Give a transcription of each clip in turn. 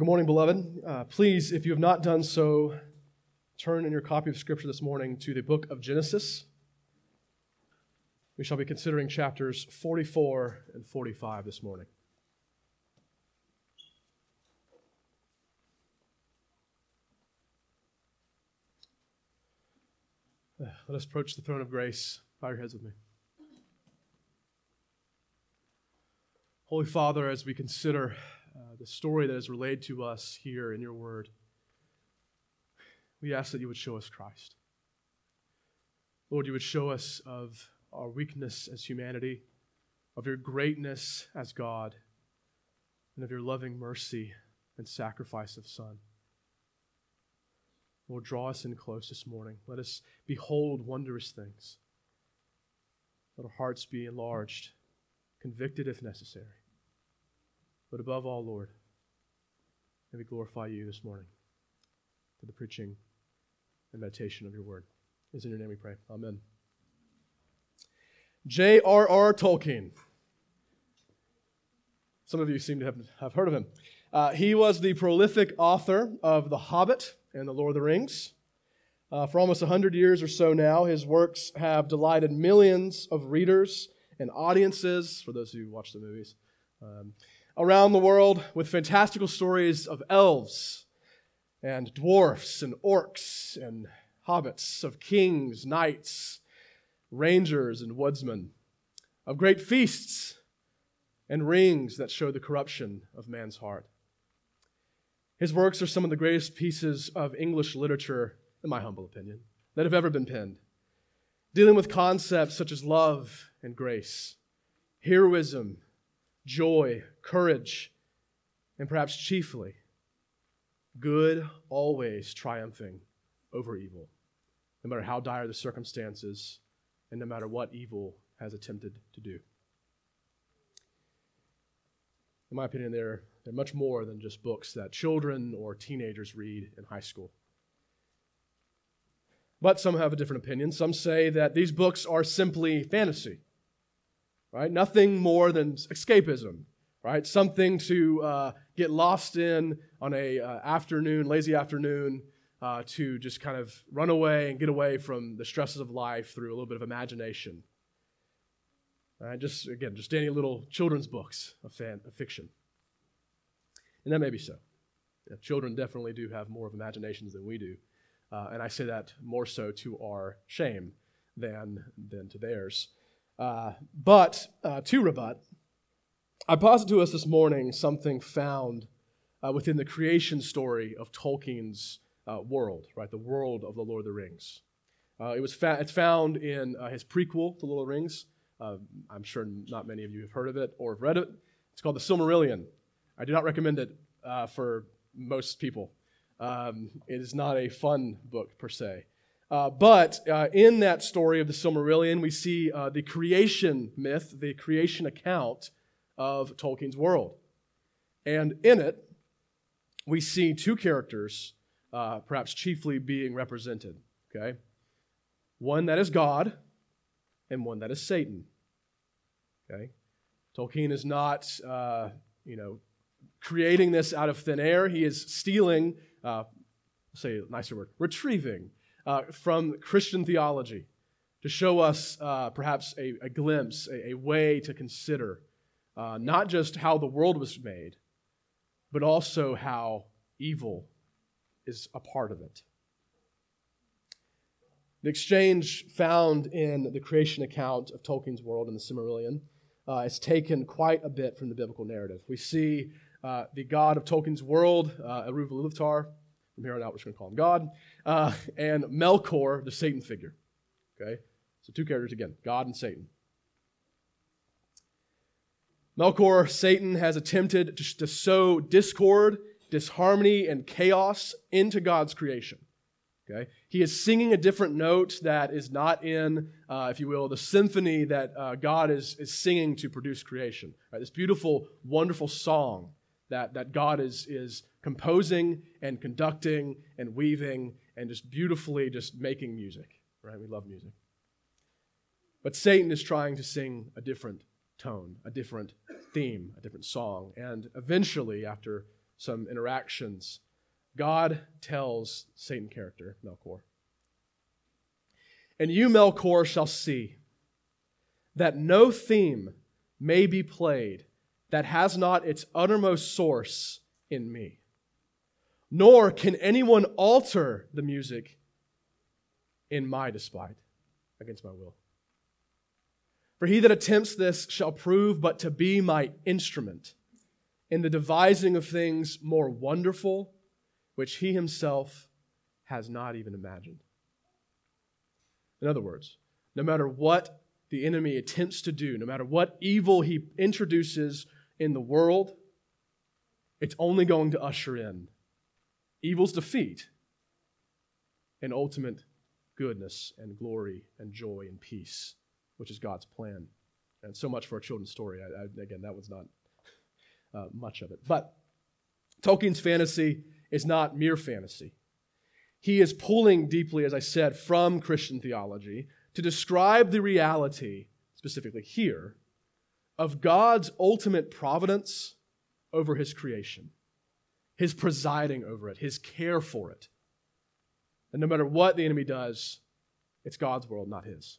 Well, good morning, beloved. Please, if you have not done so, turn in your copy of Scripture this morning to the book of Genesis. We shall be considering chapters 44 and 45 this morning. Let us approach the throne of grace. Bow your heads with me. Holy Father, as we consider the story that is relayed to us here in your word, we ask that you would show us Christ. Lord, you would show us of our weakness as humanity, of your greatness as God, and of your loving mercy and sacrifice of Son. Lord, draw us in close this morning. Let us behold wondrous things. Let our hearts be enlarged, convicted if necessary. But above all, Lord, may we glorify you this morning for the preaching and meditation of your word. It is in your name we pray. Amen. J.R.R. Tolkien. Some of you seem to have heard of him. He was the prolific author of The Hobbit and The Lord of the Rings. For almost 100 years or so now, his works have delighted millions of readers and audiences, for those who watch the movies, around the world with fantastical stories of elves and dwarfs and orcs and hobbits, of kings, knights, rangers and woodsmen, of great feasts and rings that show the corruption of man's heart. His works are some of the greatest pieces of English literature, in my humble opinion, that have ever been penned, dealing with concepts such as love and grace, heroism, joy, courage, and perhaps chiefly, good always triumphing over evil, no matter how dire the circumstances and no matter what evil has attempted to do. In my opinion, they're much more than just books that children or teenagers read in high school. But some have a different opinion. Some say that these books are simply fantasy, right? Nothing more than escapism, right? Something to get lost in on a lazy afternoon, to just kind of run away and get away from the stresses of life through a little bit of imagination. All right? Just any little children's books of fiction. And that may be so. Yeah, children definitely do have more of imaginations than we do. And I say that more so to our shame than to theirs. But to rebut, I posit to us this morning something found within the creation story of Tolkien's world, right? The world of The Lord of the Rings. It's found in his prequel, The Lord of the Rings. I'm sure not many of you have heard of it or have read it. It's called The Silmarillion. I do not recommend it for most people. It is not a fun book, per se. But in that story of the Silmarillion, we see the creation myth, the creation account of Tolkien's world. And in it, we see two characters, perhaps chiefly being represented, okay? One that is God and one that is Satan, okay? Tolkien is not, creating this out of thin air. He is stealing... retrieving from Christian theology to show us perhaps a glimpse, a way to consider not just how the world was made, but also how evil is a part of it. The exchange found in the creation account of Tolkien's world in the Silmarillion is taken quite a bit from the biblical narrative. We see the god of Tolkien's world, Eru Iluvatar, from here on out we're just going to call him God, and Melkor, the Satan figure. Okay, so two characters again, God and Satan. Melkor, Satan, has attempted to sow discord, disharmony, and chaos into God's creation. Okay, he is singing a different note that is not in, if you will, the symphony that God is singing to produce creation. Right? This beautiful, wonderful song that God is composing and conducting and weaving and just beautifully just making music, right? We love music. But Satan is trying to sing a different tone, a different theme, a different song. And eventually, after some interactions, God tells Satan character, Melkor, "And you, Melkor, shall see that no theme may be played that has not its uttermost source in me. Nor can anyone alter the music in my despite, against my will. For he that attempts this shall prove but to be my instrument in the devising of things more wonderful, which he himself has not even imagined." In other words, no matter what the enemy attempts to do, no matter what evil he introduces in the world, it's only going to usher in evil's defeat and ultimate goodness and glory and joy and peace, which is God's plan. And so much for a children's story. Again, that was not much of it. But Tolkien's fantasy is not mere fantasy. He is pulling deeply, as I said, from Christian theology to describe the reality, specifically here, of God's ultimate providence over His creation, His presiding over it, His care for it. And no matter what the enemy does, it's God's world, not his.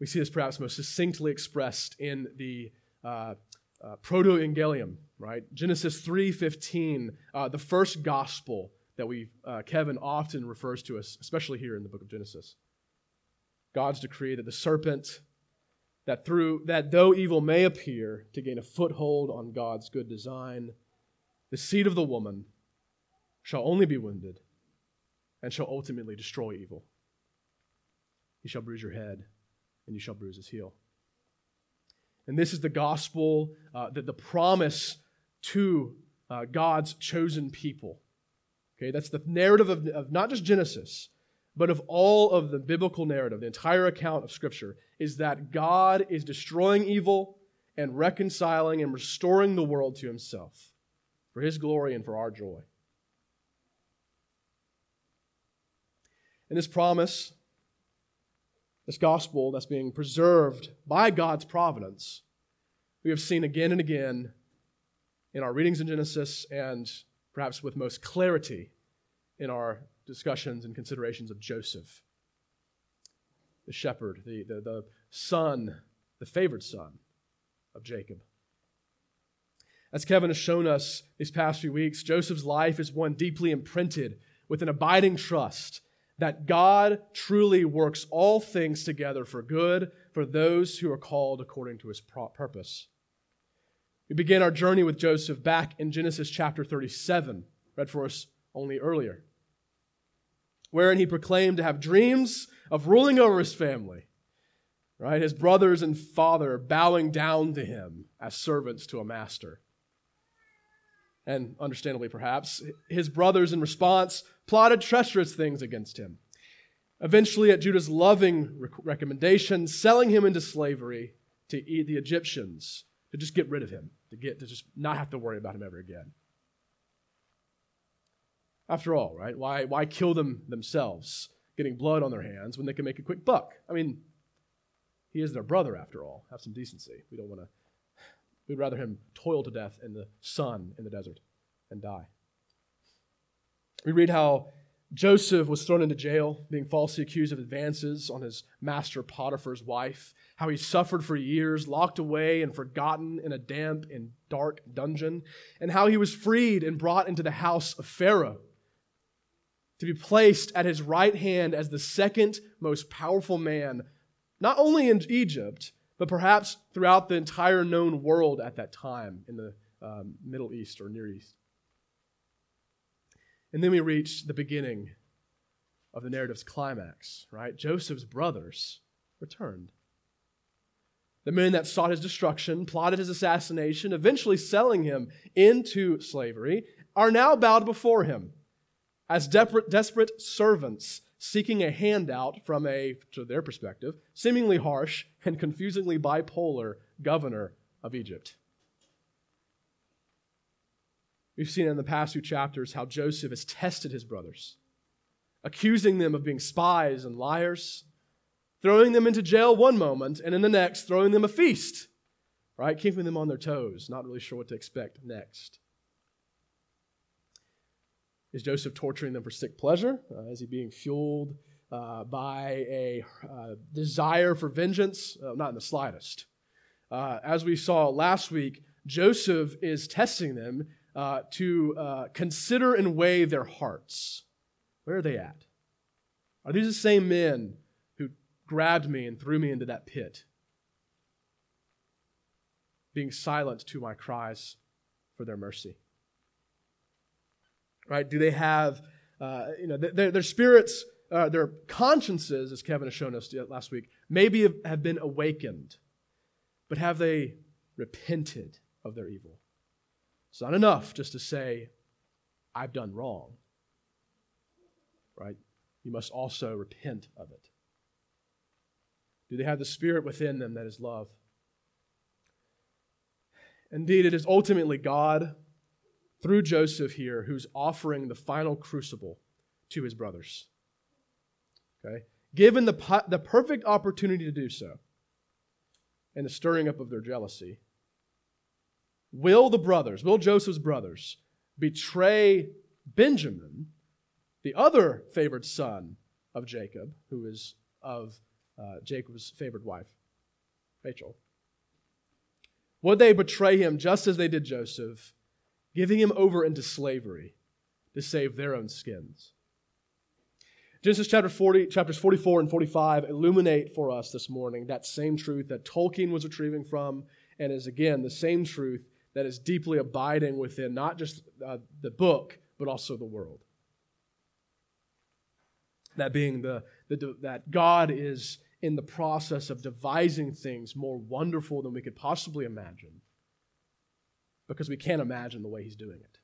We see this perhaps most succinctly expressed in the Proto-Evangelium, right? Genesis 3:15, the first gospel that Kevin often refers to us, especially here in the book of Genesis. God's decree that the serpent, that though evil may appear to gain a foothold on God's good design, the seed of the woman shall only be wounded and shall ultimately destroy evil. He shall bruise your head, and you shall bruise his heel. And this is the gospel, that the promise to God's chosen people. Okay, that's the narrative of not just Genesis, but of all of the biblical narrative, the entire account of Scripture, is that God is destroying evil and reconciling and restoring the world to Himself for His glory and for our joy. And this promise, this gospel that's being preserved by God's providence, we have seen again and again in our readings in Genesis and perhaps with most clarity in our discussions and considerations of Joseph, the shepherd, the son, the favored son of Jacob. As Kevin has shown us these past few weeks, Joseph's life is one deeply imprinted with an abiding trust that God truly works all things together for good for those who are called according to His purpose. We begin our journey with Joseph back in Genesis chapter 37, read for us only earlier, wherein he proclaimed to have dreams of ruling over his family, right? His brothers and father bowing down to him as servants to a master. And understandably, perhaps, his brothers in response plotted treacherous things against him. Eventually, at Judah's loving recommendation, selling him into slavery to the Egyptians, to just get rid of him, to just not have to worry about him ever again. After all, right? Why kill them themselves, getting blood on their hands when they can make a quick buck? I mean, he is their brother after all. Have some decency. We'd rather him toil to death in the sun in the desert and die. We read how Joseph was thrown into jail, being falsely accused of advances on his master Potiphar's wife, how he suffered for years, locked away and forgotten in a damp and dark dungeon, and how he was freed and brought into the house of Pharaoh to be placed at his right hand as the second most powerful man, not only in Egypt, but perhaps throughout the entire known world at that time in the Middle East or Near East. And then we reach the beginning of the narrative's climax, right? Joseph's brothers returned. The men that sought his destruction, plotted his assassination, eventually selling him into slavery, are now bowed before him as desperate servants seeking a handout from to their perspective, seemingly harsh and confusingly bipolar governor of Egypt. We've seen in the past few chapters how Joseph has tested his brothers, accusing them of being spies and liars, throwing them into jail one moment, and in the next, throwing them a feast right? Keeping them on their toes, not really sure what to expect next. Is Joseph torturing them for sick pleasure? Is he being fueled by a desire for vengeance? Not in the slightest. As we saw last week, Joseph is testing them to consider and weigh their hearts. Where are they at? Are these the same men who grabbed me and threw me into that pit? Being silent to my cries for their mercy. Right? Do they have, their spirits, their consciences, as Kevin has shown us last week, maybe have been awakened, but have they repented of their evil? It's not enough just to say, I've done wrong. Right? You must also repent of it. Do they have the spirit within them that is love? Indeed, it is ultimately God, through Joseph here, who's offering the final crucible to his brothers. Okay? Given the perfect opportunity to do so, and the stirring up of their jealousy, will Joseph's brothers betray Benjamin, the other favored son of Jacob, who is of Jacob's favored wife, Rachel? Would they betray him just as they did Joseph, giving him over into slavery to save their own skins? Genesis chapters 44 and 45 illuminate for us this morning that same truth that Tolkien was retrieving from, and is again the same truth that is deeply abiding within not just the book, but also the world. That being that God is in the process of devising things more wonderful than we could possibly imagine, because we can't imagine the way he's doing it.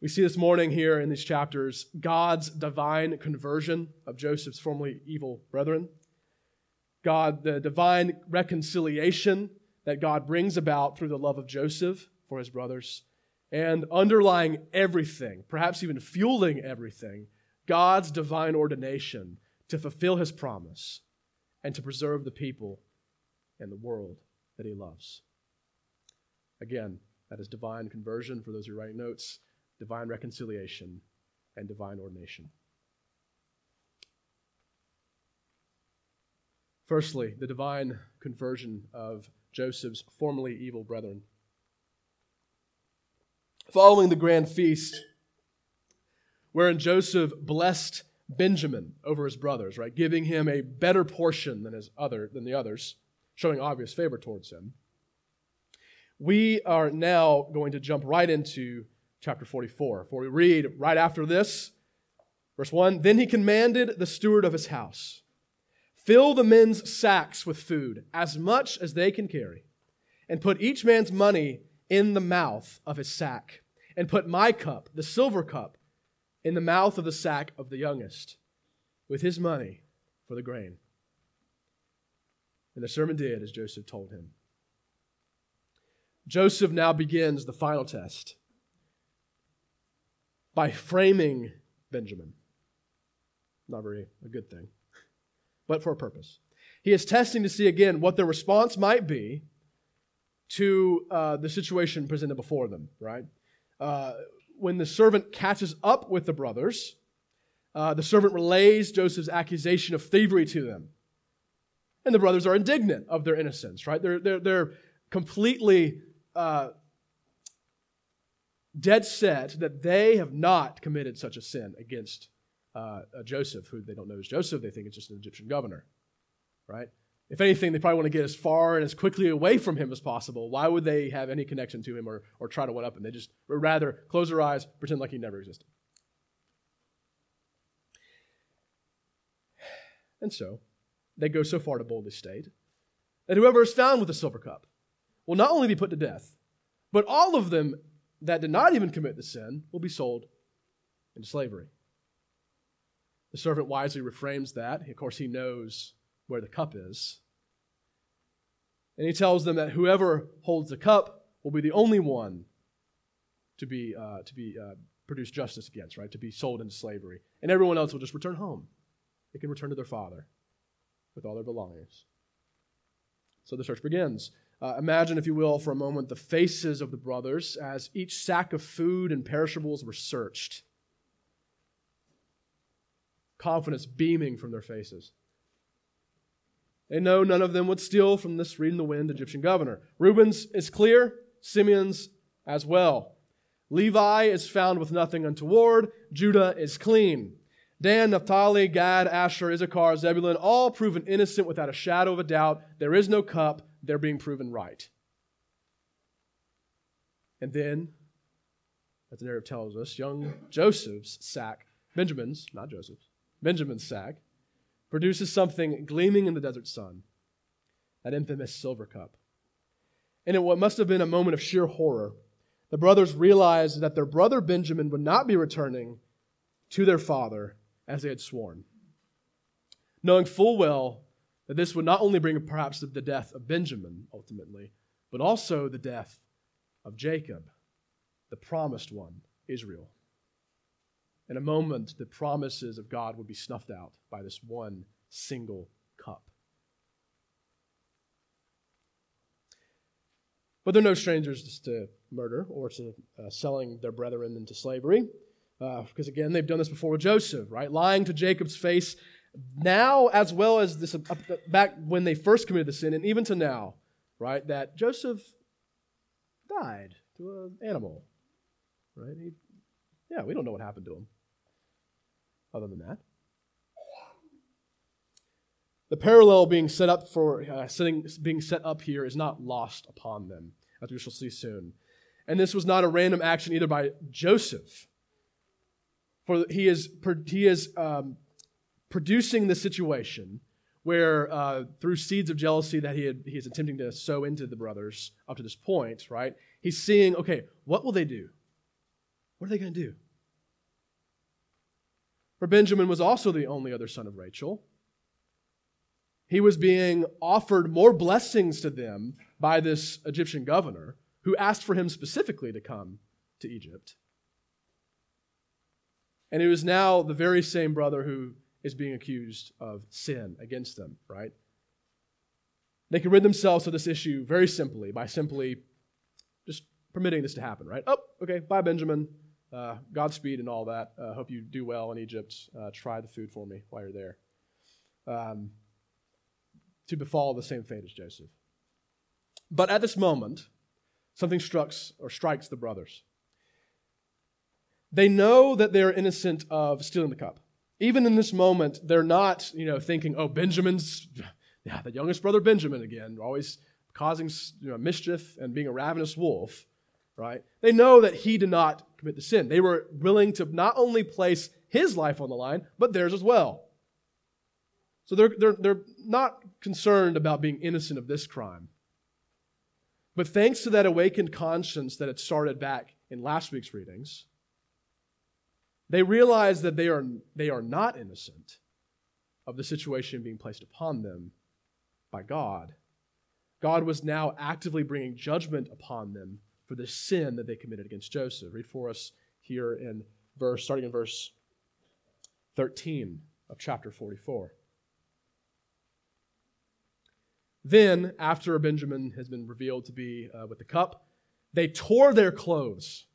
We see this morning here in these chapters God's divine conversion of Joseph's formerly evil brethren, the divine reconciliation that God brings about through the love of Joseph for his brothers, and underlying everything, perhaps even fueling everything, God's divine ordination to fulfill his promise and to preserve the people and the world that he loves. Again, that is divine conversion for those who are writing notes, divine reconciliation, and divine ordination. Firstly, the divine conversion of Joseph's formerly evil brethren. Following the grand feast, wherein Joseph blessed Benjamin over his brothers, right, giving him a better portion than the others, showing obvious favor towards him, we are now going to jump right into chapter 44, for we read right after this, verse 1, "Then he commanded the steward of his house, 'Fill the men's sacks with food, as much as they can carry, and put each man's money in the mouth of his sack, and put my cup, the silver cup, in the mouth of the sack of the youngest, with his money for the grain.' And the servant did as Joseph told him." Joseph now begins the final test by framing Benjamin. Not very a good thing, but for a purpose. He is testing to see again what their response might be to the situation presented before them, right? When the servant catches up with the brothers, the servant relays Joseph's accusation of thievery to them. And the brothers are indignant of their innocence, right? They're completely dead set that they have not committed such a sin against Joseph, who they don't know is Joseph. They think it's just an Egyptian governor, right? If anything, they probably want to get as far and as quickly away from him as possible. Why would they have any connection to him or try to one-up him? They just would rather close their eyes, pretend like he never existed. And so, they go so far to boldly state that whoever is found with a silver cup will not only be put to death, but all of them that did not even commit the sin will be sold into slavery. The servant wisely reframes that. Of course, he knows where the cup is. And he tells them that whoever holds the cup will be the only one to be produced justice against, right? To be sold into slavery. And everyone else will just return home. They can return to their father with all their belongings. So the search begins. Imagine, if you will, for a moment, the faces of the brothers as each sack of food and perishables were searched. Confidence beaming from their faces. They know none of them would steal from this reed-in-the-wind Egyptian governor. Reuben's is clear, Simeon's as well. Levi is found with nothing untoward. Judah is clean. Dan, Naphtali, Gad, Asher, Issachar, Zebulun, all proven innocent without a shadow of a doubt. There is no cup. They're being proven right. And then, as the narrative tells us, young Joseph's sack, Benjamin's, not Joseph's, Benjamin's sack, produces something gleaming in the desert sun, that infamous silver cup. And in what must have been a moment of sheer horror, the brothers realized that their brother Benjamin would not be returning to their father as they had sworn, knowing full well that this would not only bring perhaps the death of Benjamin, ultimately, but also the death of Jacob, the promised one, Israel. In a moment, the promises of God would be snuffed out by this one single cup. But they're no strangers to murder or to selling their brethren into slavery. Because again, they've done this before with Joseph, right? Lying to Jacob's face now as well as this back when they first committed the sin and even to now, right? That Joseph died to an animal, right? Yeah, we don't know what happened to him other than that. The parallel being set up for being set up here is not lost upon them, as we shall see soon. And this was not a random action either by Joseph, for he is producing the situation where through seeds of jealousy that he is attempting to sow into the brothers up to this point, right? He's seeing, okay, what will they do? What are they going to do? For Benjamin was also the only other son of Rachel. He was being offered more blessings to them by this Egyptian governor who asked for him specifically to come to Egypt. And it was now the very same brother who is being accused of sin against them, right? They could rid themselves of this issue very simply by simply just permitting this to happen, right? Oh, okay, bye, Benjamin. Godspeed and all that. Hope you do well in Egypt. Try the food for me while you're there. To befall the same fate as Joseph. But at this moment, something strikes the brothers. They know that they're innocent of stealing the cup. Even in this moment, they're not, thinking, oh, the youngest brother Benjamin again, always causing mischief and being a ravenous wolf, right? They know that he did not commit the sin. They were willing to not only place his life on the line, but theirs as well. So they're not concerned about being innocent of this crime. But thanks to that awakened conscience that had started back in last week's readings, they realize that they are not innocent of the situation being placed upon them by God. God was now actively bringing judgment upon them for the sin that they committed against Joseph. Read for us here starting in verse 13 of chapter 44. Then, after Benjamin has been revealed to be with the cup, they tore their clothes,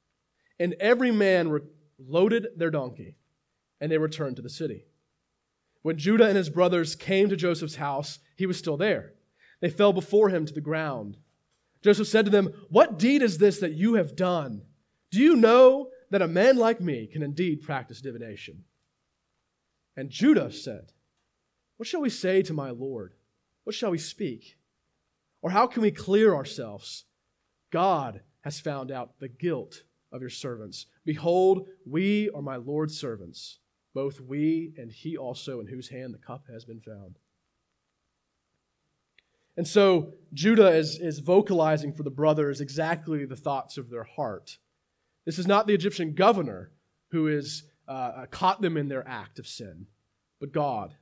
and every man loaded their donkey, and they returned to the city. When Judah and his brothers came to Joseph's house, he was still there. They fell before him to the ground. Joseph said to them, "What deed is this that you have done? Do you know that a man like me can indeed practice divination?" And Judah said, "What shall we say to my Lord? What shall we speak? Or how can we clear ourselves? God has found out the guilt of your servants. Behold, we are my Lord's servants, both we and he also in whose hand the cup has been found." And so Judah is vocalizing for the brothers exactly the thoughts of their heart. This is not the Egyptian governor who has caught them in their act of sin, but God.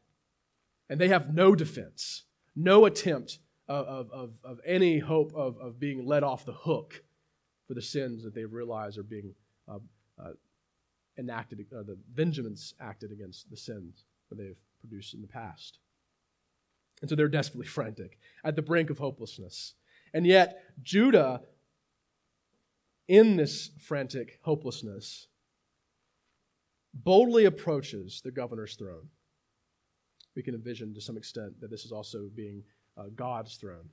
And they have no defense, no attempt of any hope of being let off the hook for the sins that they realize are being enacted, the vengeance acted against the sins that they've produced in the past. And so they're desperately frantic, at the brink of hopelessness. And yet, Judah, in this frantic hopelessness, boldly approaches the governor's throne. We can envision to some extent that this is also being God's throne,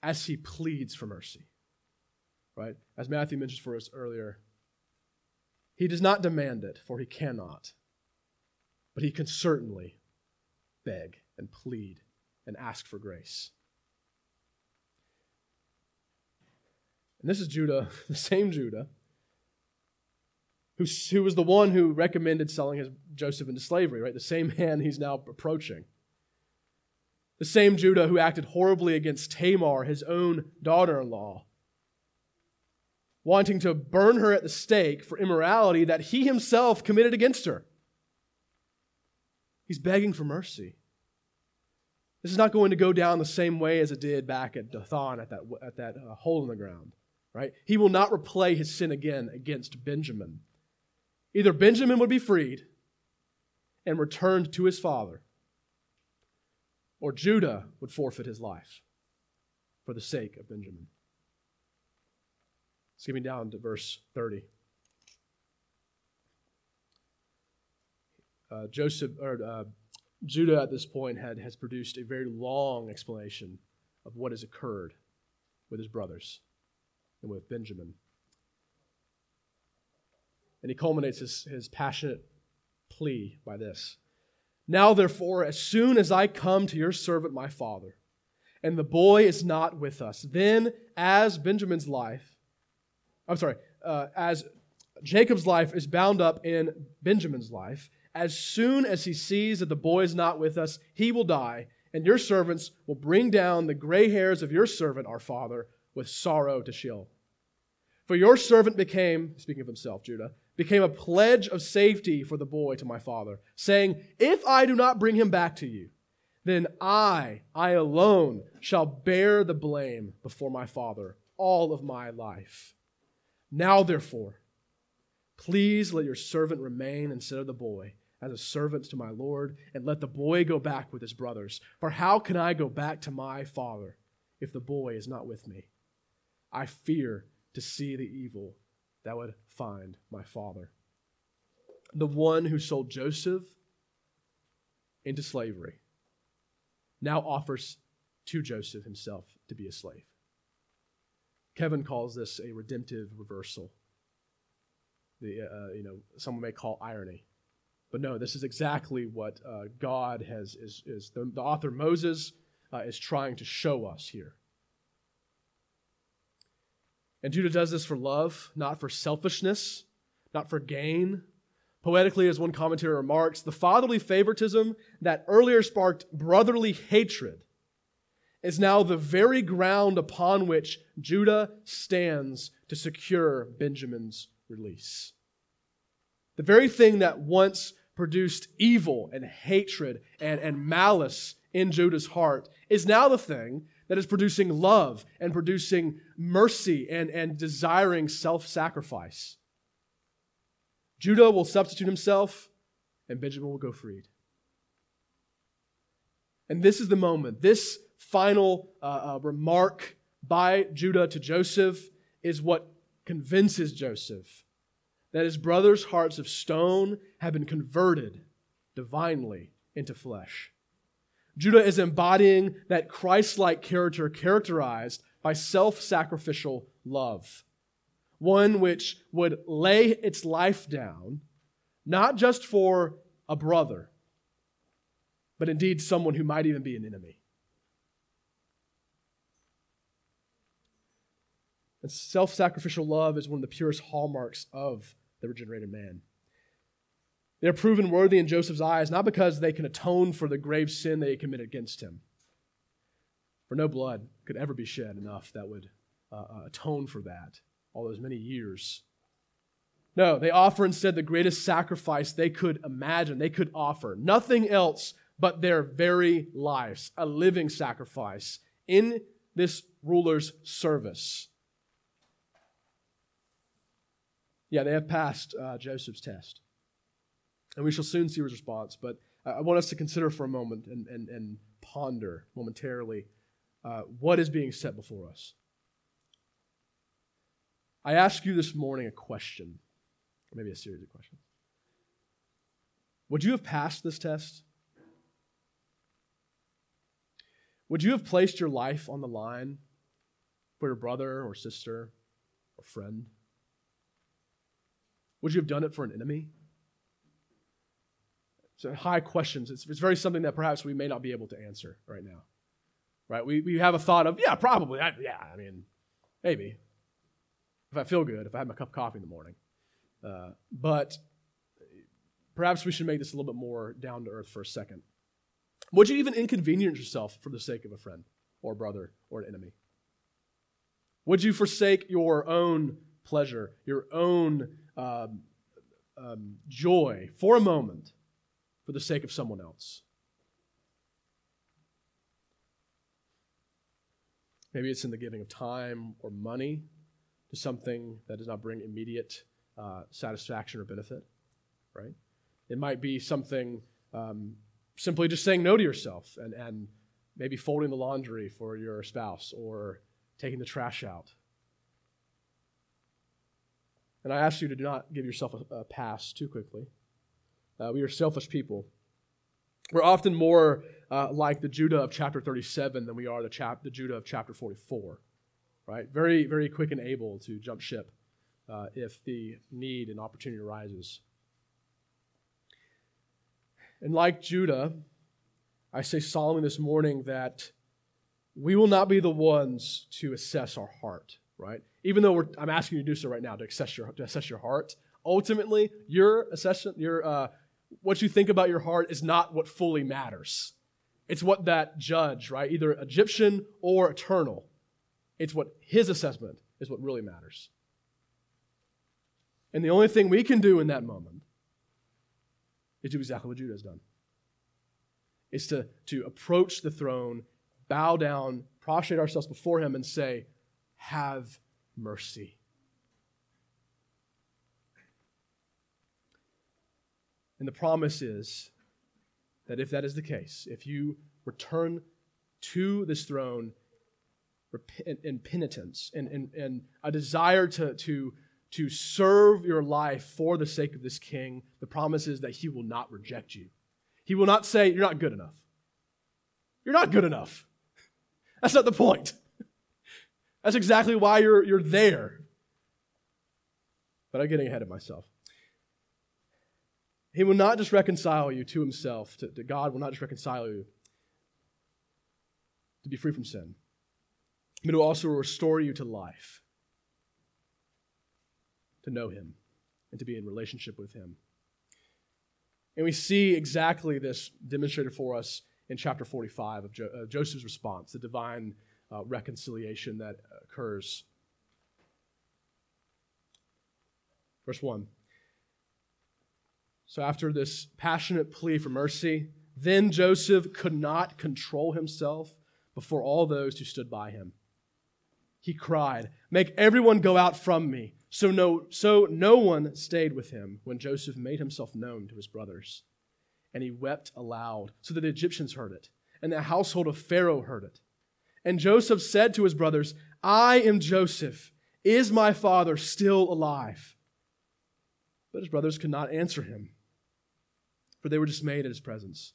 as he pleads for mercy, right? As Matthew mentions for us earlier, he does not demand it, for he cannot, but he can certainly beg and plead and ask for grace. And this is Judah, the same Judah, who was the one who recommended selling Joseph into slavery, right? The same man he's now approaching. The same Judah who acted horribly against Tamar, his own daughter-in-law, wanting to burn her at the stake for immorality that he himself committed against her. He's begging for mercy. This is not going to go down the same way as it did back at Dathan, at that hole in the ground, right? He will not replay his sin again against Benjamin. Either Benjamin would be freed and returned to his father, or Judah would forfeit his life for the sake of Benjamin. Let's get me down to verse 30. Judah at this point has produced a very long explanation of what has occurred with his brothers and with Benjamin. And he culminates his passionate plea by this. Now, therefore, as soon as I come to your servant, my father, and the boy is not with us, then as Benjamin's life, as Jacob's life is bound up in Benjamin's life, as soon as he sees that the boy is not with us, he will die, and your servants will bring down the gray hairs of your servant, our father, with sorrow to Sheol. For your servant became, speaking of himself, Judah, became a pledge of safety for the boy to my father, saying, if I do not bring him back to you, then I alone shall bear the blame before my father all of my life. Now, therefore, please let your servant remain instead of the boy as a servant to my Lord, and let the boy go back with his brothers. For how can I go back to my father if the boy is not with me? I fear to see the evil that would find my father. The one who sold Joseph into slavery now offers to Joseph himself to be a slave. Kevin calls this a redemptive reversal. Someone may call irony, but no, this is exactly what God is the author Moses is trying to show us here. And Judah does this for love, not for selfishness, not for gain. Poetically, as one commentator remarks, the fatherly favoritism that earlier sparked brotherly hatred is now the very ground upon which Judah stands to secure Benjamin's release. The very thing that once produced evil and hatred and malice in Judah's heart is now the thing that is producing love and producing mercy and desiring self-sacrifice. Judah will substitute himself, and Benjamin will go freed. And this is the moment. This final remark by Judah to Joseph is what convinces Joseph that his brothers' hearts of stone have been converted divinely into flesh. Judah is embodying that Christ-like character characterized by self-sacrificial love, one which would lay its life down, not just for a brother, but indeed someone who might even be an enemy. And self-sacrificial love is one of the purest hallmarks of the regenerated man. They're proven worthy in Joseph's eyes, not because they can atone for the grave sin they committed against him. For no blood could ever be shed enough that would atone for that all those many years. No, they offer instead the greatest sacrifice they could imagine, they could offer. Nothing else but their very lives, a living sacrifice in this ruler's service. Yeah, they have passed Joseph's test. And we shall soon see his response, but I want us to consider for a moment and ponder momentarily what is being set before us. I ask you this morning a question, or maybe a series of questions. Would you have passed this test? Would you have placed your life on the line for your brother or sister or friend? Would you have done it for an enemy? So high questions. It's very something that perhaps we may not be able to answer right now. Right? We have a thought of, yeah, probably. Maybe. If I feel good, if I had my cup of coffee in the morning. But perhaps we should make this a little bit more down to earth for a second. Would you even inconvenience yourself for the sake of a friend or brother or an enemy? Would you forsake your own pleasure, your own joy for a moment for the sake of someone else? Maybe it's in the giving of time or money to something that does not bring immediate satisfaction or benefit, right? It might be something simply just saying no to yourself and maybe folding the laundry for your spouse or taking the trash out. And I ask you to do not give yourself a pass too quickly. We are selfish people. We're often more like the Judah of chapter 37 than we are the Judah of chapter 44, right? Very, very quick and able to jump ship if the need and opportunity arises. And like Judah, I say solemnly this morning that we will not be the ones to assess our heart, right? Even though I'm asking you to do so right now, to assess your heart. Ultimately, your assessment, what you think about your heart is not what fully matters. It's what that judge, right, either Egyptian or eternal, it's what his assessment is what really matters. And the only thing we can do in that moment is do exactly what Judah has done. It's to approach the throne, bow down, prostrate ourselves before him, and say, have mercy. And the promise is that if that is the case, if you return to this throne in penitence and a desire to serve your life for the sake of this king, the promise is that he will not reject you. He will not say, you're not good enough. You're not good enough. That's not the point. That's exactly why you're there. But I'm getting ahead of myself. He will not just reconcile you to himself, God will not just reconcile you to be free from sin, but he will also restore you to life, to know him, and to be in relationship with him. And we see exactly this demonstrated for us in chapter 45 of Joseph's response, the divine reconciliation that occurs. Verse 1. So after this passionate plea for mercy, then Joseph could not control himself before all those who stood by him. He cried, "Make everyone go out from me." So no one stayed with him when Joseph made himself known to his brothers. And he wept aloud, so that the Egyptians heard it, and the household of Pharaoh heard it. And Joseph said to his brothers, "I am Joseph. Is my father still alive?" But his brothers could not answer him, for they were dismayed at his presence.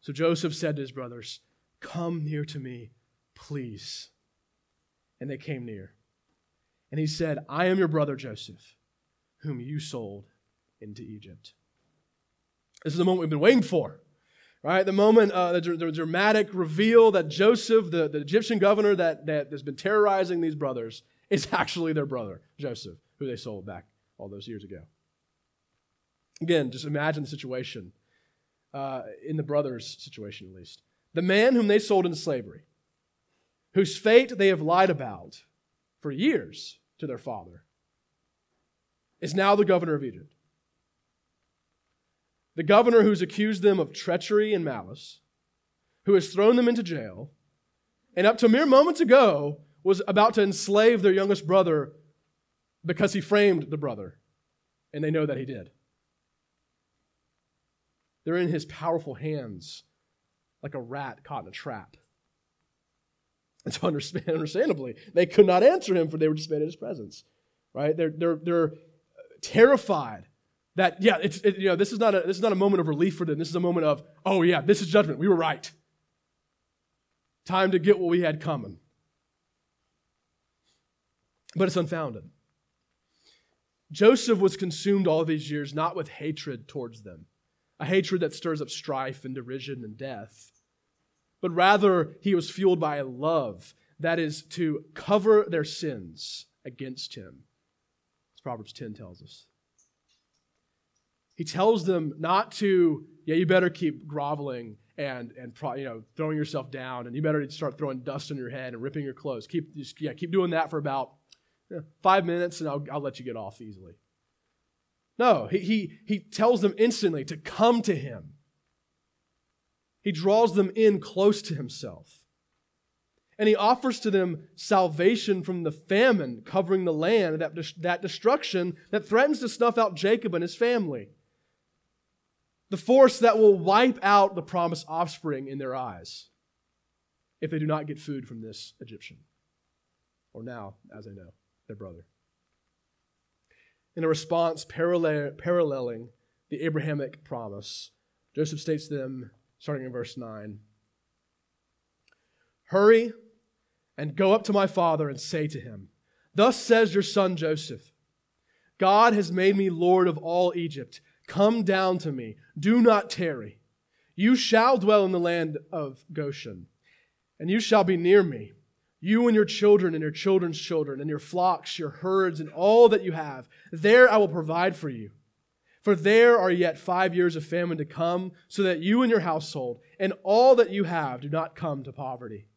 So Joseph said to his brothers, "Come near to me, please." And they came near. And he said, "I am your brother Joseph, whom you sold into Egypt." This is the moment we've been waiting for, right? The moment, the dramatic reveal that Joseph, the Egyptian governor that has been terrorizing these brothers, is actually their brother, Joseph, who they sold back all those years ago. Again, just imagine the situation, in the brothers' situation at least. The man whom they sold into slavery, whose fate they have lied about for years to their father, is now the governor of Egypt. The governor who's accused them of treachery and malice, who has thrown them into jail, and up to mere moments ago was about to enslave their youngest brother because he framed the brother, and they know that he did. They're in his powerful hands like a rat caught in a trap. And so understandably, they could not answer him, for they were dismayed at his presence. Right? They're terrified that, yeah, this is not a moment of relief for them. This is a moment of, oh yeah, this is judgment. We were right. Time to get what we had coming. But it's unfounded. Joseph was consumed all these years not with hatred towards them, a hatred that stirs up strife and derision and death, but rather he was fueled by a love that is to cover their sins against him, as Proverbs 10 tells us. He tells them not to, yeah, you better keep groveling and throwing yourself down, and you better start throwing dust on your head and ripping your clothes. Keep doing that for about 5 minutes, and I'll let you get off easily. No, he tells them instantly to come to him. He draws them in close to himself. And he offers to them salvation from the famine covering the land, that destruction that threatens to snuff out Jacob and his family. The force that will wipe out the promised offspring in their eyes if they do not get food from this Egyptian. Or now, as I know, their brother. In a response paralleling the Abrahamic promise, Joseph states to them, starting in verse 9, "Hurry and go up to my father and say to him, 'Thus says your son Joseph, God has made me Lord of all Egypt. Come down to me. Do not tarry. You shall dwell in the land of Goshen, and you shall be near me, you and your children's children, and your flocks, your herds, and all that you have. There I will provide for you. For there are yet 5 years of famine to come, so that you and your household and all that you have do not come to poverty.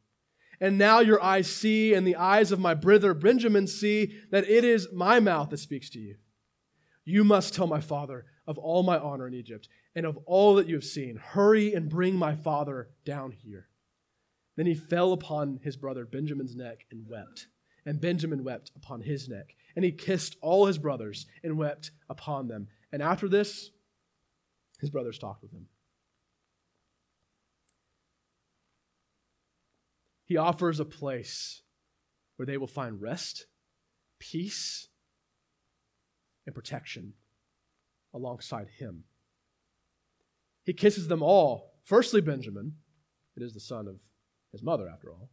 And now your eyes see, and the eyes of my brother Benjamin see, that it is my mouth that speaks to you. You must tell my father of all my honor in Egypt, and of all that you have seen. Hurry and bring my father down here.' Then he fell upon his brother Benjamin's neck and wept. And Benjamin wept upon his neck. And he kissed all his brothers and wept upon them. And after this, his brothers talked with him." He offers a place where they will find rest, peace, and protection alongside him. He kisses them all. Firstly, Benjamin. It is the son of his mother, after all.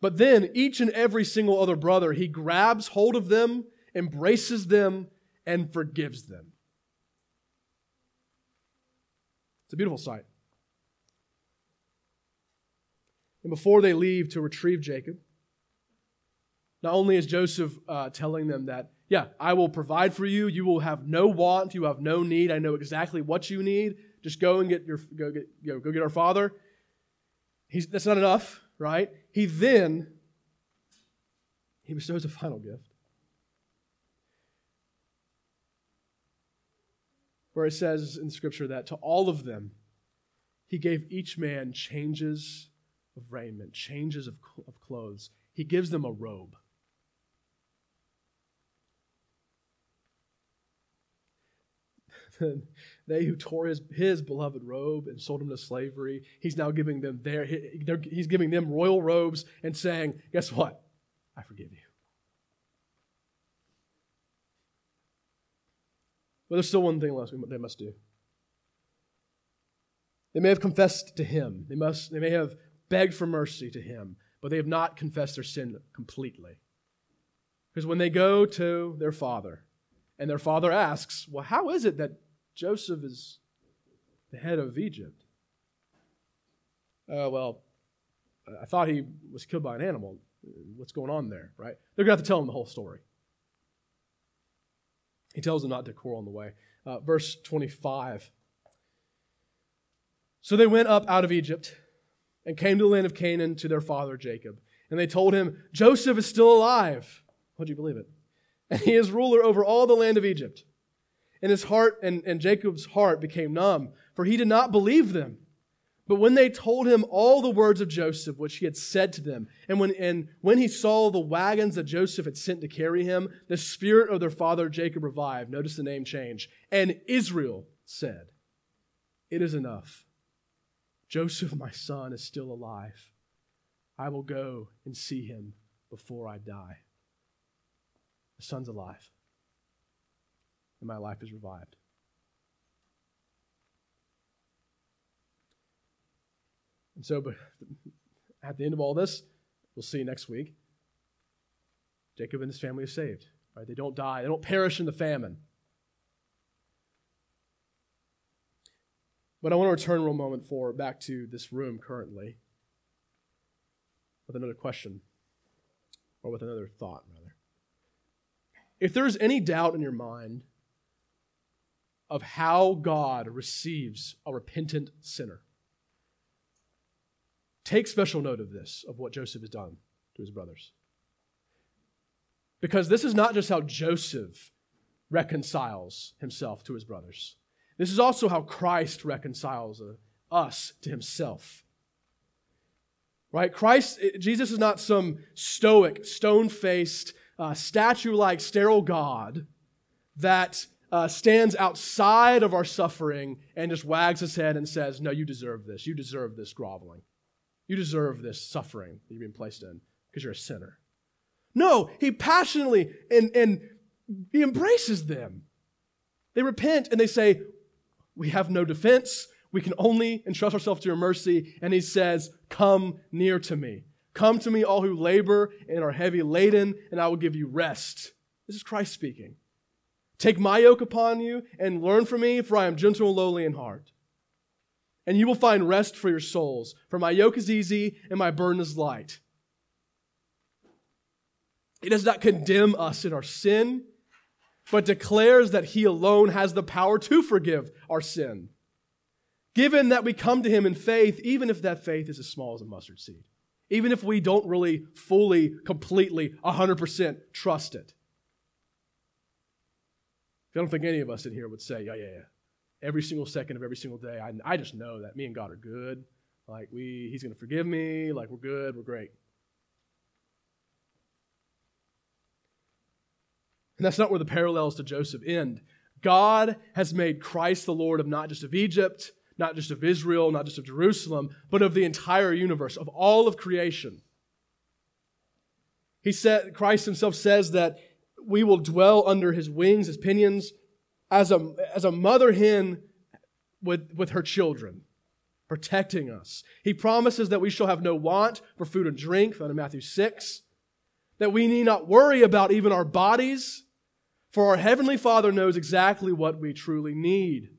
But then each and every single other brother, he grabs hold of them, embraces them, and forgives them. It's a beautiful sight. And before they leave to retrieve Jacob, not only is Joseph telling them that, yeah, I will provide for you, you will have no want, you have no need, I know exactly what you need, just go get our father. That's not enough, right? He bestows a final gift, where it says in Scripture that to all of them, he gave each man changes of raiment, changes of clothes. He gives them a robe. They who tore his beloved robe and sold him to slavery, he's now giving them he's giving them royal robes and saying, guess what? I forgive you. But there's still one thing left they must do. They may have confessed to him. They may have begged for mercy to him, but they have not confessed their sin completely. Because when they go to their father, and their father asks, well, how is it that Joseph is the head of Egypt? I thought he was killed by an animal. What's going on there, right? They're going to have to tell him the whole story. He tells them not to quarrel on the way. Verse 25. "So they went up out of Egypt and came to the land of Canaan to their father Jacob. And they told him, 'Joseph is still alive.' Would you believe it? 'And he is ruler over all the land of Egypt.' And his heart and Jacob's heart became numb, for he did not believe them. But when they told him all the words of Joseph, which he had said to them, and when he saw the wagons that Joseph had sent to carry him, the spirit of their father Jacob revived." Notice the name change. "And Israel said, 'It is enough. Joseph, my son, is still alive. I will go and see him before I die. The son's alive, and my life is revived. And so, but at the end of all this, we'll see you next week. Jacob and his family are saved. Right? They don't die. They don't perish in the famine. But I want to return for a moment back to this room currently with another question, or with another thought, rather. If there's any doubt in your mind of how God receives a repentant sinner, take special note of this, of what Joseph has done to his brothers. Because this is not just how Joseph reconciles himself to his brothers. This is also how Christ reconciles us to himself. Right? Jesus is not some stoic, stone-faced, statue-like, sterile God that stands outside of our suffering and just wags his head and says, no, you deserve this. You deserve this groveling. You deserve this suffering that you've been placed in because you're a sinner. No, he passionately and he embraces them. They repent and they say, we have no defense. We can only entrust ourselves to your mercy. And he says, come near to me. Come to me, all who labor and are heavy laden, and I will give you rest. This is Christ speaking. Take my yoke upon you and learn from me, for I am gentle and lowly in heart. And you will find rest for your souls, for my yoke is easy and my burden is light. He does not condemn us in our sin, but declares that he alone has the power to forgive our sin, given that we come to him in faith, even if that faith is as small as a mustard seed, even if we don't really fully, completely, 100% trust it. I don't think any of us in here would say, yeah. Every single second of every single day, I just know that me and God are good. Like, He's going to forgive me. Like, we're good. We're great. And that's not where the parallels to Joseph end. God has made Christ the Lord of not just of Egypt, not just of Israel, not just of Jerusalem, but of the entire universe, of all of creation. Christ himself says that we will dwell under his wings, his pinions, as a mother hen with her children, protecting us. He promises that we shall have no want for food and drink, found in Matthew 6, that we need not worry about even our bodies, for our Heavenly Father knows exactly what we truly need.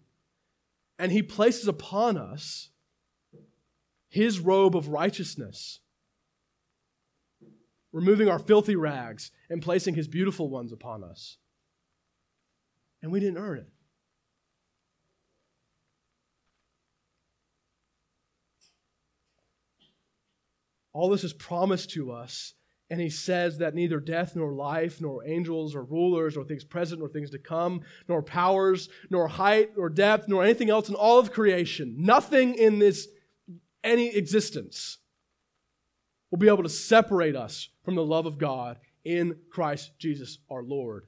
And he places upon us his robe of righteousness, removing our filthy rags and placing his beautiful ones upon us. And we didn't earn it. All this is promised to us, and he says that neither death nor life, nor angels or rulers, nor things present, nor things to come, nor powers, nor height, nor depth, nor anything else in all of creation, nothing in any existence will be able to separate us from the love of God in Christ Jesus our Lord.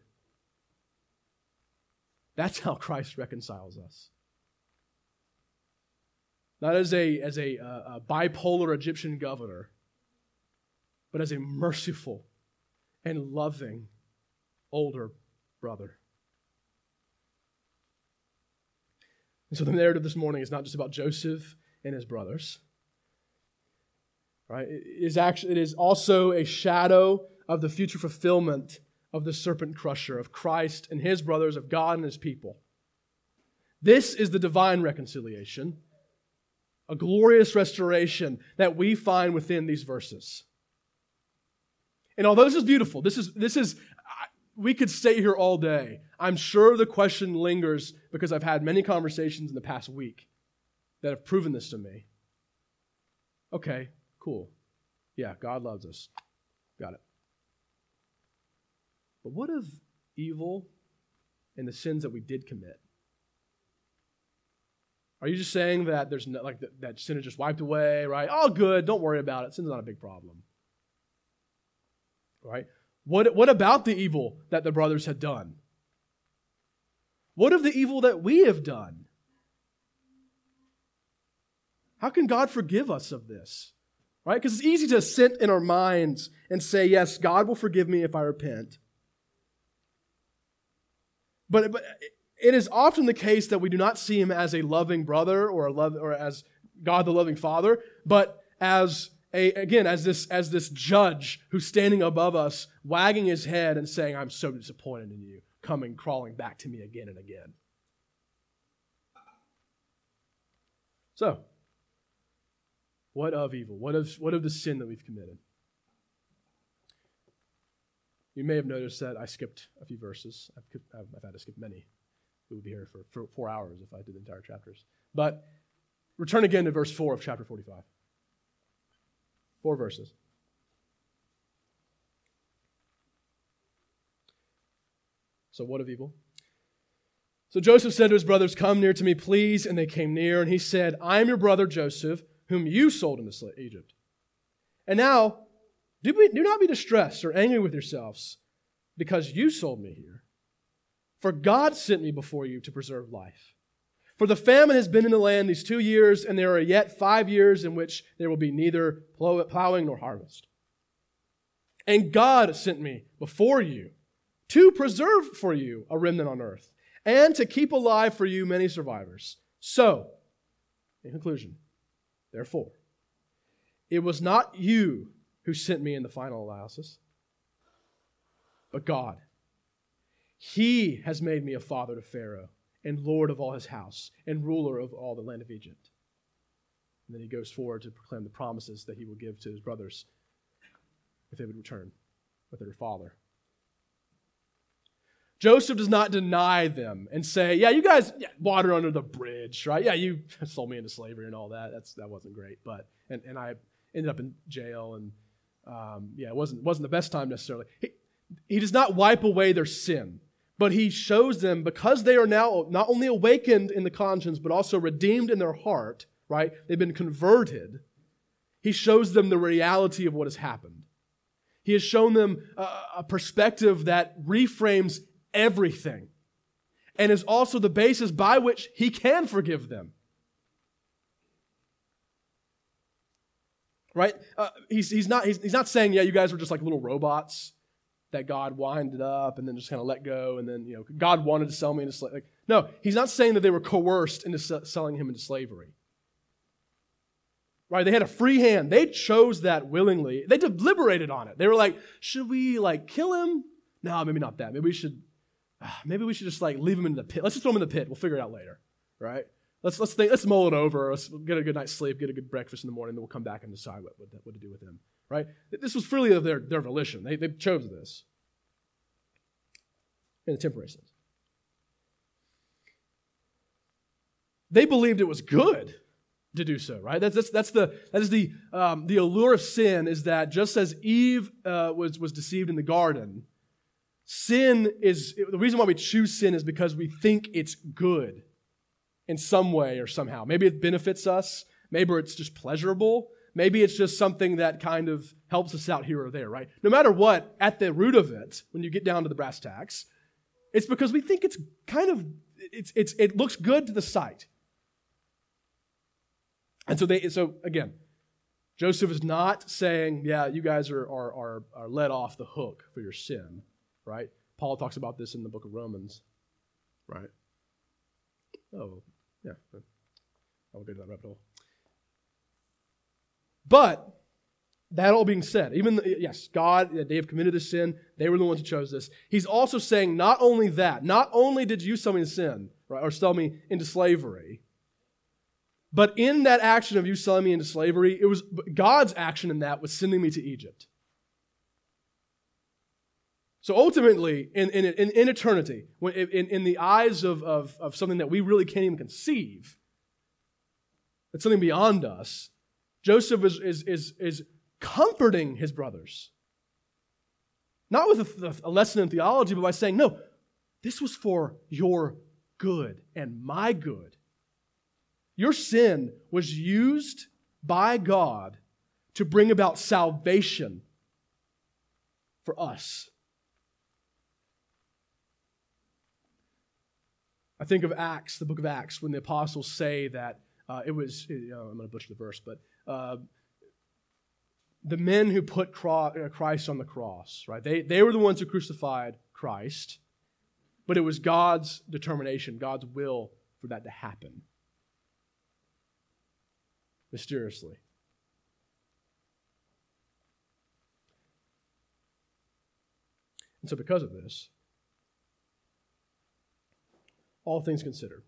That's how Christ reconciles us. Not as a bipolar Egyptian governor, but as a merciful and loving older brother. And so the narrative this morning is not just about Joseph and his brothers. Right? It is also a shadow of the future fulfillment of the serpent crusher, of Christ and his brothers, of God and his people. This is the divine reconciliation, a glorious restoration that we find within these verses. And although this is beautiful, this is we could stay here all day. I'm sure the question lingers because I've had many conversations in the past week that have proven this to me. Okay, cool. Yeah, God loves us. Got it. But what of evil and the sins that we did commit? Are you just saying that there's no, like that sin is just wiped away, right? All good, don't worry about it. Sin's not a big problem, right? What about the evil that the brothers had done? What of the evil that we have done? How can God forgive us of this? right? Because it's easy to sit in our minds and say, yes, God will forgive me if I repent. But it is often the case that we do not see him as a loving brother or as God the loving Father, but as this judge who's standing above us, wagging his head and saying, I'm so disappointed in you, coming crawling back to me again and again. So, what of evil? What of the sin that we've committed? You may have noticed that I skipped a few verses. I've had to skip many. We would be here for 4 hours if I did the entire chapters. But return again to verse 4 of chapter 45. 4 verses. So what of evil? So Joseph said to his brothers, come near to me, please. And they came near, and he said, I am your brother Joseph, whom you sold into Egypt. And now, do not be distressed or angry with yourselves, because you sold me here. For God sent me before you to preserve life. For the famine has been in the land these 2 years, and there are yet 5 years in which there will be neither plowing nor harvest. And God sent me before you to preserve for you a remnant on earth, and to keep alive for you many survivors. So, in conclusion, therefore, it was not you who sent me in the final analysis, but God. He has made me a father to Pharaoh, and lord of all his house, and ruler of all the land of Egypt. And then he goes forward to proclaim the promises that he will give to his brothers if they would return with their father. Joseph does not deny them and say, yeah, you guys, water under the bridge, right? Yeah, you sold me into slavery and all that. That wasn't great, but and I ended up in jail, and it wasn't the best time necessarily. He does not wipe away their sin, but he shows them, because they are now not only awakened in the conscience, but also redeemed in their heart, right? They've been converted. He shows them the reality of what has happened. He has shown them a perspective that reframes everything and is also the basis by which he can forgive them. Right? He's not saying, yeah, you guys were just like little robots that God winded up and then just kind of let go, and then, God wanted to sell me into slavery. No, he's not saying that they were coerced into selling him into slavery. Right? They had a free hand. They chose that willingly. They deliberated on it. They were like, should we kill him? No, maybe not that. Maybe we should just leave him in the pit. Let's just throw him in the pit. We'll figure it out later. Right? Let's mull it over. Let's get a good night's sleep, get a good breakfast in the morning, then we'll come back and decide what to do with him. Right? This was freely of their volition. They chose this in the temporary sense. They believed it was good to do so, right? That is the allure of sin, is that just as Eve was deceived in the garden, the reason why we choose sin is because we think it's good in some way or somehow. Maybe it benefits us. Maybe it's just pleasurable. Maybe it's just something that kind of helps us out here or there, right? No matter what, at the root of it, when you get down to the brass tacks, it's because we think it's kind of, it looks good to the sight. And so again, Joseph is not saying, yeah, you guys are let off the hook for your sin, right? Paul talks about this in the book of Romans, right? Oh, yeah, I'll go to that rabbit hole. But that all being said, God, they have committed this sin. They were the ones who chose this. He's also saying not only did you sell me into sin, right, or sell me into slavery, but in that action of you selling me into slavery, it was God's action in that was sending me to Egypt. So ultimately, in eternity, in the eyes of something that we really can't even conceive, that's something beyond us, Joseph is comforting his brothers. Not with a lesson in theology, but by saying, no, this was for your good and my good. Your sin was used by God to bring about salvation for us. I think of Acts, the book of Acts, when the apostles say that it was, I'm going to butcher the verse, but the men who put Christ on the cross, right? They were the ones who crucified Christ, but it was God's determination, God's will for that to happen. Mysteriously. And so because of this, all things considered,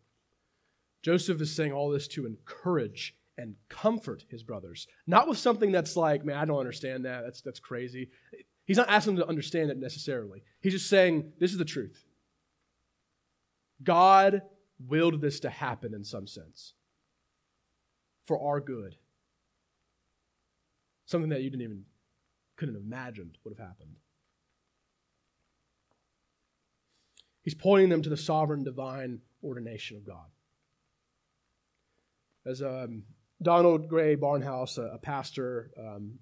Joseph is saying all this to encourage and comfort his brothers. Not with something that's like, man, I don't understand that. That's crazy. He's not asking them to understand it necessarily. He's just saying, this is the truth. God willed this to happen in some sense for our good. Something that you couldn't have imagined would have happened. He's pointing them to the sovereign divine ordination of God. As Donald Gray Barnhouse, a pastor from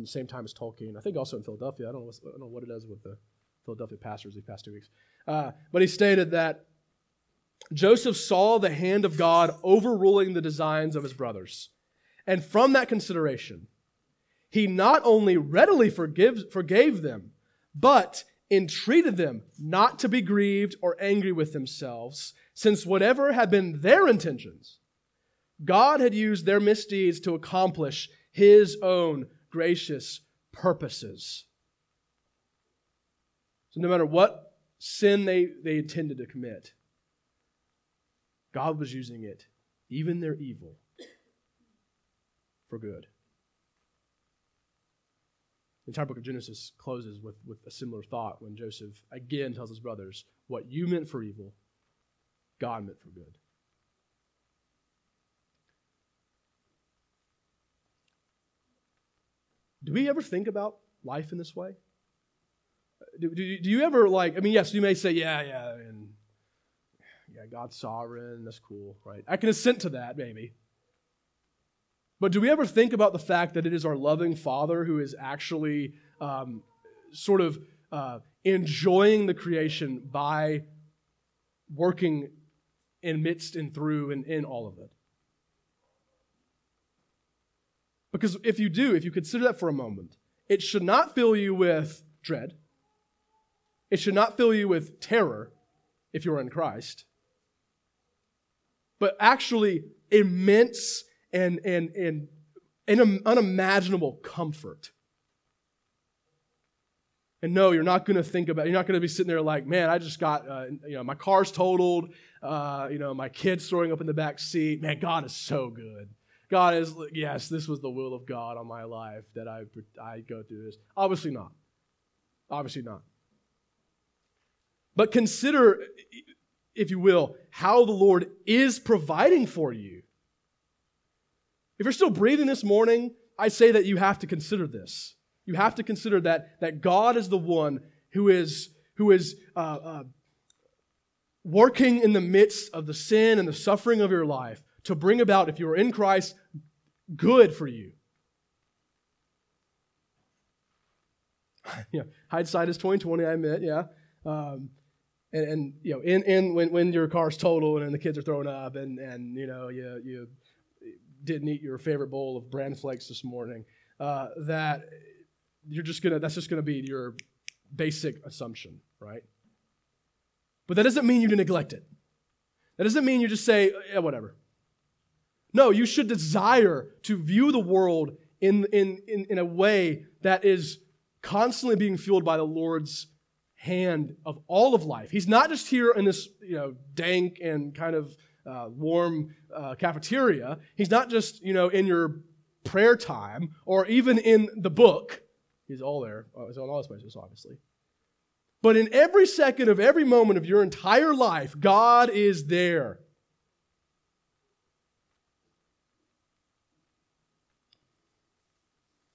the same time as Tolkien, I think also in Philadelphia, I don't know what it is with the Philadelphia pastors these past 2 weeks, but he stated that Joseph saw the hand of God overruling the designs of his brothers. And from that consideration, he not only readily forgave them, but entreated them not to be grieved or angry with themselves, since whatever had been their intentions, God had used their misdeeds to accomplish his own gracious purposes. So no matter what sin they intended to commit, God was using it, even their evil, for good. The entire book of Genesis closes with a similar thought when Joseph again tells his brothers, what you meant for evil, God meant for good. Do we ever think about life in this way? Do you ever yes, you may say, yeah, God's sovereign, that's cool, right? I can assent to that, maybe. But do we ever think about the fact that it is our loving Father who is actually enjoying the creation by working in midst and through and in all of it? Because if you consider that for a moment, it should not fill you with dread. It should not fill you with terror if you're in Christ. But actually immense and unimaginable comfort. And no, you're not going to be sitting there like, man, I just got, my car's totaled, my kid's throwing up in the back seat. Man, God is so good. God is, yes, this was the will of God on my life that I go through this. Obviously not. But consider, if you will, how the Lord is providing for you. If you're still breathing this morning, I say that you have to consider this. You have to consider that God is the one who is working in the midst of the sin and the suffering of your life to bring about, if you are in Christ, good for you. Hindsight is 20/20. I admit, yeah. When your car's totaled and the kids are thrown up and you didn't eat your favorite bowl of bran flakes this morning, that's just gonna be your basic assumption, right? But that doesn't mean you neglect it. That doesn't mean you just say, yeah, whatever. No, you should desire to view the world in a way that is constantly being fueled by the Lord's hand of all of life. He's not just here in this dank and kind of warm cafeteria. He's not just in your prayer time or even in the book. He's all there. He's on all those places, obviously. But in every second of every moment of your entire life, God is there.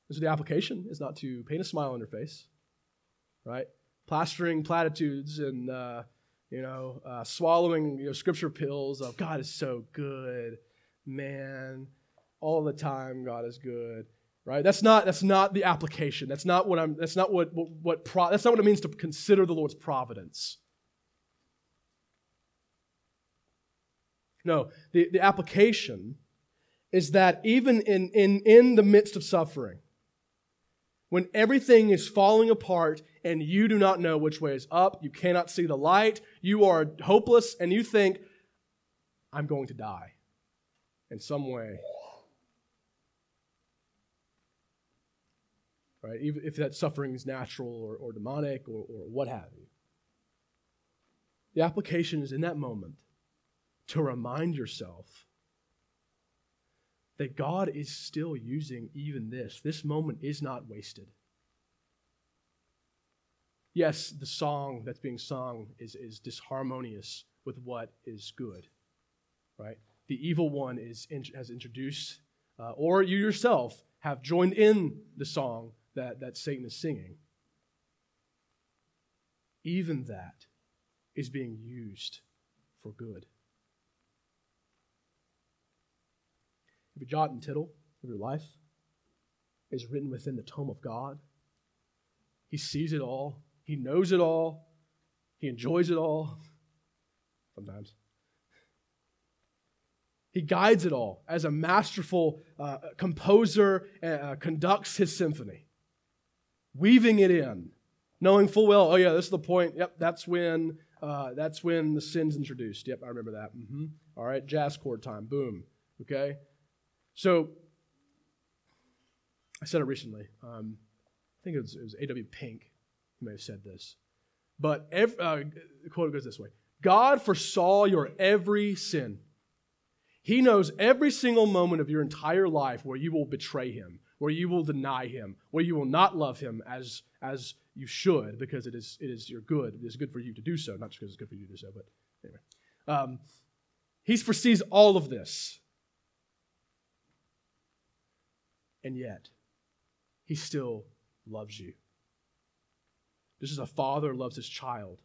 So the application is not to paint a smile on your face, right? Plastering platitudes and swallowing scripture pills of God is so good, man. All the time, God is good, right? That's not the application. That's not what it means to consider the Lord's providence. No, the application is that even in the midst of suffering, when everything is falling apart and you do not know which way is up, you cannot see the light, you are hopeless, and you think, I'm going to die in some way. Right? Even if that suffering is natural or demonic or what have you. The application is in that moment to remind yourself that God is still using even this. This moment is not wasted. Yes, the song that's being sung is disharmonious with what is good, right? The evil one has introduced, or you yourself have joined in the song that Satan is singing. Even that is being used for good. Every jot and tittle of your life is written within the tome of God. He sees it all. He knows it all. He enjoys it all. Sometimes. He guides it all as a masterful composer conducts his symphony, weaving it in, knowing full well, oh yeah, this is the point. Yep, that's when the sin's introduced. Yep, I remember that. Mm-hmm. All right, jazz chord time. Boom. Okay. So, I said it recently. I think it was A.W. Pink who may have said this. But the quote goes this way. God foresaw your every sin. He knows every single moment of your entire life where you will betray him, where you will deny him, where you will not love him as you should, because it is your good. It is good for you to do so. Not just because it's good for you to do so, but anyway. He foresees all of this. And yet, he still loves you. Just as a father loves his child.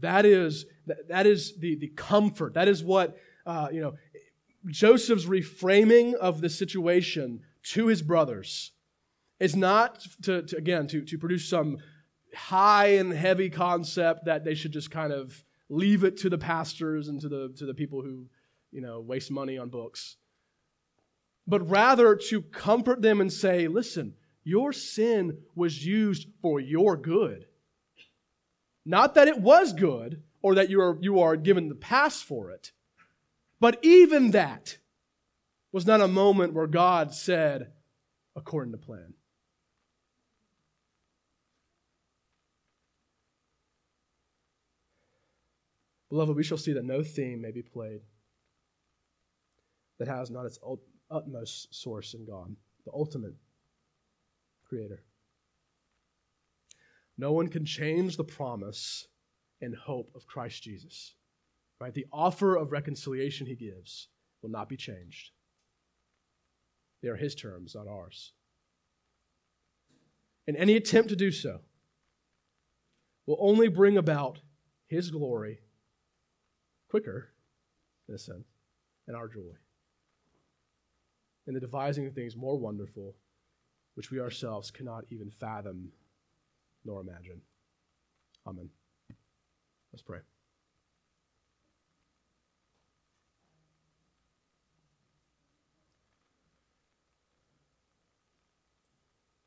That is the comfort. That is what Joseph's reframing of the situation to his brothers is not to produce some high and heavy concept that they should just kind of leave it to the pastors and to the people who waste money on books. But rather to comfort them and say, listen, your sin was used for your good. Not that it was good or that you are given the pass for it, but even that was not a moment where God said, according to plan. Beloved, we shall see that no theme may be played that has not its utmost source in God, the ultimate creator. No one can change the promise and hope of Christ Jesus. Right? The offer of reconciliation he gives will not be changed. They are his terms, not ours. And any attempt to do so will only bring about his glory quicker, in a sense, and our joy. And the devising of things more wonderful, which we ourselves cannot even fathom nor imagine. Amen. Let's pray.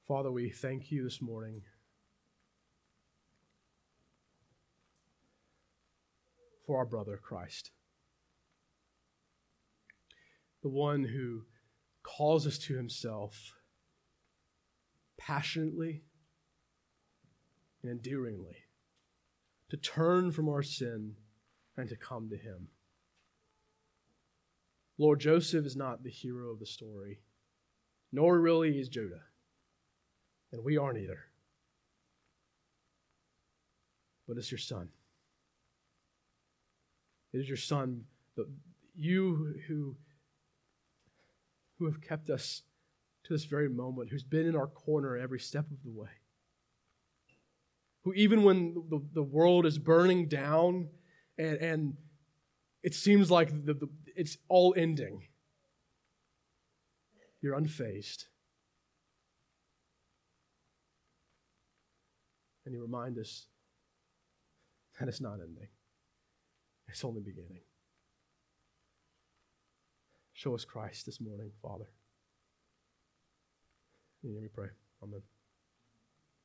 Father, we thank you this morning for our brother Christ, the one who calls us to himself passionately and endearingly, to turn from our sin and to come to him. Lord, Joseph is not the hero of the story, nor really is Judah, and we aren't either. But it's your son. It is your son, you who have kept us to this very moment, who's been in our corner every step of the way, who even when the world is burning down and it seems like it's all ending, you're unfazed. And you remind us that it's not ending. It's only beginning. Show us Christ this morning, Father. In your name we pray. Amen.